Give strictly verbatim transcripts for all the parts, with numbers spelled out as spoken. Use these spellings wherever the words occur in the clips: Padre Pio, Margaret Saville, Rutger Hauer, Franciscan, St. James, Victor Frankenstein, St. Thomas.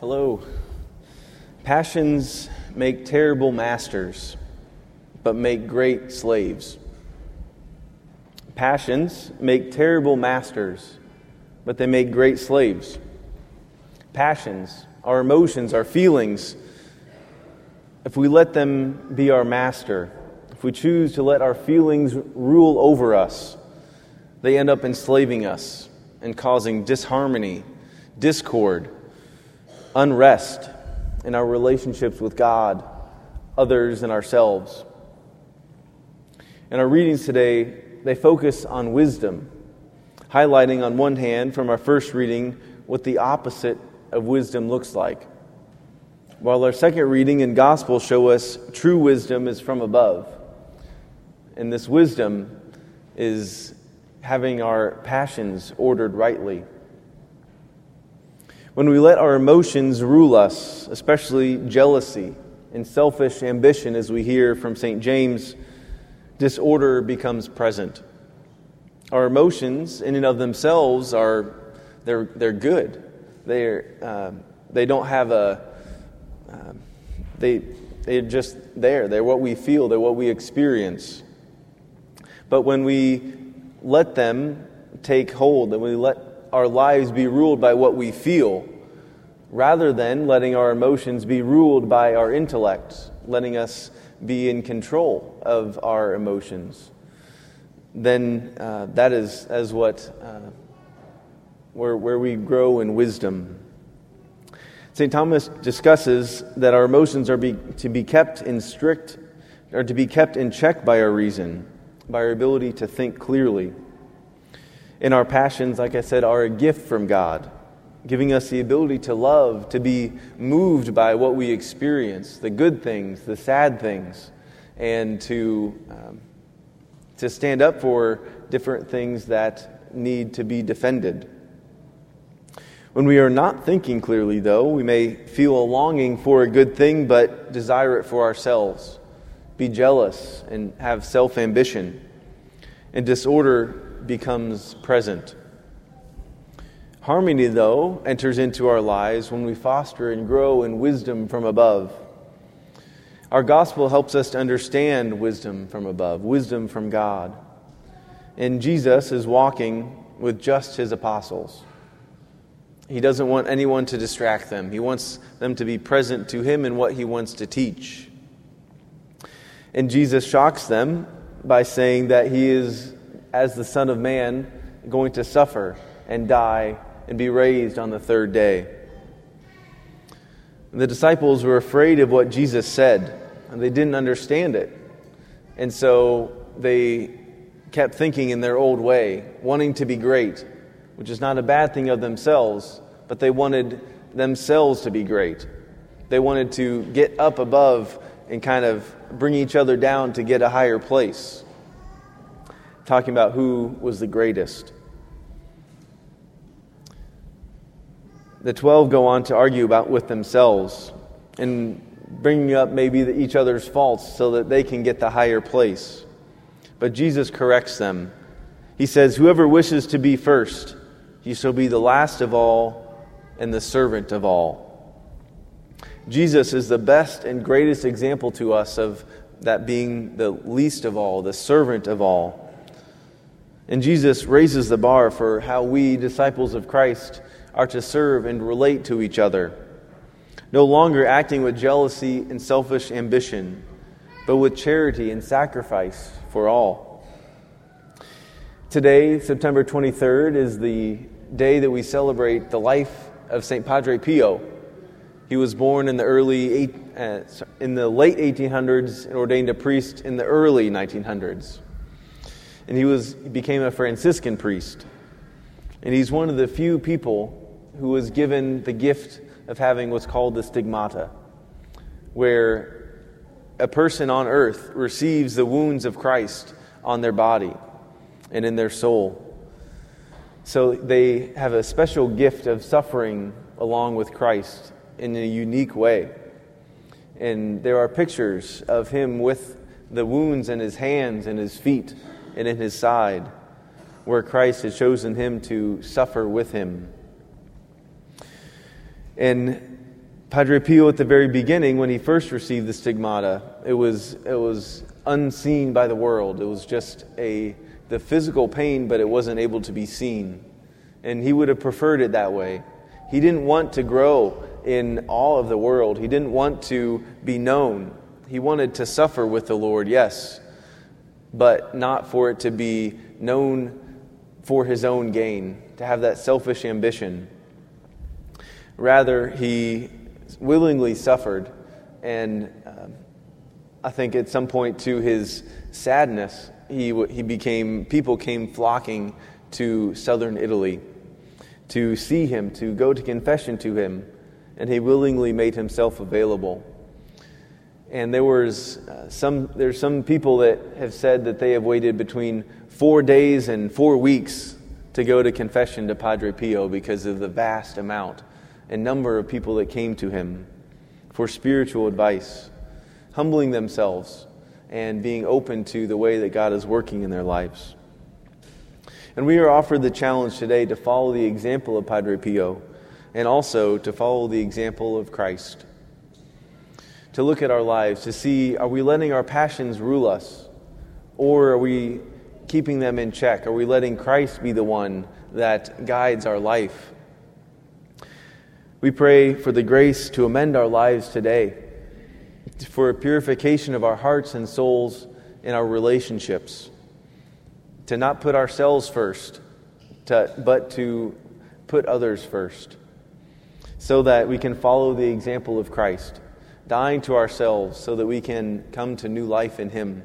Hello. Passions make terrible masters, but make great slaves. Passions make terrible masters, but they make great slaves. Passions, our emotions, our feelings, if we let them be our master, if we choose to let our feelings rule over us, they end up enslaving us and causing disharmony, discord, unrest in our relationships with God, others, and ourselves. In our readings today, they focus on wisdom, highlighting on one hand from our first reading what the opposite of wisdom looks like, while our second reading and gospel show us true wisdom is from above. And this wisdom is having our passions ordered rightly. When we let our emotions rule us, especially jealousy and selfish ambition, as we hear from Saint James, disorder becomes present. Our emotions, in and of themselves, are they're they're good. They're uh, they don't have a uh, they they're just there. They're what we feel. They're what we experience. But when we let them take hold, and we let our lives be ruled by what we feel, rather than letting our emotions be ruled by our intellect, letting us be in control of our emotions, then uh, that is as what uh, where where we grow in wisdom. Saint Thomas discusses that our emotions are be, to be kept in strict, or to be kept in check by our reason, by our ability to think clearly. And our passions, like I said, are a gift from God, giving us the ability to love, to be moved by what we experience, the good things, the sad things, and to um, to stand up for different things that need to be defended. When we are not thinking clearly, though, we may feel a longing for a good thing, but desire it for ourselves, be jealous, and have self-ambition, and disorder becomes present. Harmony, though, enters into our lives when we foster and grow in wisdom from above. Our gospel helps us to understand wisdom from above, wisdom from God. And Jesus is walking with just his apostles. He doesn't want anyone to distract them. He wants them to be present to him in what he wants to teach. And Jesus shocks them by saying that he is, as the Son of Man, going to suffer and die and be raised on the third day. The disciples were afraid of what Jesus said, and they didn't understand it. And so they kept thinking in their old way, wanting to be great, which is not a bad thing of themselves, but they wanted themselves to be great. They wanted to get up above and kind of bring each other down to get a higher place, talking about who was the greatest. The twelve go on to argue about with themselves and bringing up maybe the, each other's faults so that they can get the higher place. But Jesus corrects them. He says, "Whoever wishes to be first, he shall be the last of all and the servant of all." Jesus is the best and greatest example to us of that being the least of all, the servant of all. And Jesus raises the bar for how we, disciples of Christ, are to serve and relate to each other, no longer acting with jealousy and selfish ambition, but with charity and sacrifice for all. Today, September twenty-third, is the day that we celebrate the life of Saint Padre Pio. He was born in the early eight, uh, in the late eighteen hundreds and ordained a priest in the early nineteen hundreds. And he was he became a Franciscan priest. And he's one of the few people who was given the gift of having what's called the stigmata, where a person on earth receives the wounds of Christ on their body and in their soul. So they have a special gift of suffering along with Christ in a unique way. And there are pictures of him with the wounds in his hands and his feet and in his side, where Christ has chosen him to suffer with him. And Padre Pio, at the very beginning, when he first received the stigmata, it was it was unseen by the world. It was just a the physical pain, but it wasn't able to be seen. And he would have preferred it that way. He didn't want to grow in all of the world. He didn't want to be known. He wanted to suffer with the Lord, yes, but not for it to be known for his own gain, to have that selfish ambition. Rather, he willingly suffered, and um, I think at some point, to his sadness, he he became people came flocking to southern Italy to see him, to go to confession to him, and he willingly made himself available. And there was uh, some there's some people that have said that they have waited between four days and four weeks to go to confession to Padre Pio because of the vast amount and number of people that came to him for spiritual advice, humbling themselves and being open to the way that God is working in their lives. And we are offered the challenge today to follow the example of Padre Pio and also to follow the example of Christ. To look at our lives, to see, are we letting our passions rule us? Or are we keeping them in check? Are we letting Christ be the one that guides our life? We pray for the grace to amend our lives today, for a purification of our hearts and souls in our relationships, to not put ourselves first, to, but to put others first, so that we can follow the example of Christ, dying to ourselves so that we can come to new life in Him.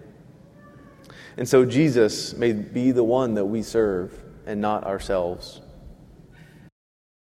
And so Jesus may be the one that we serve and not ourselves.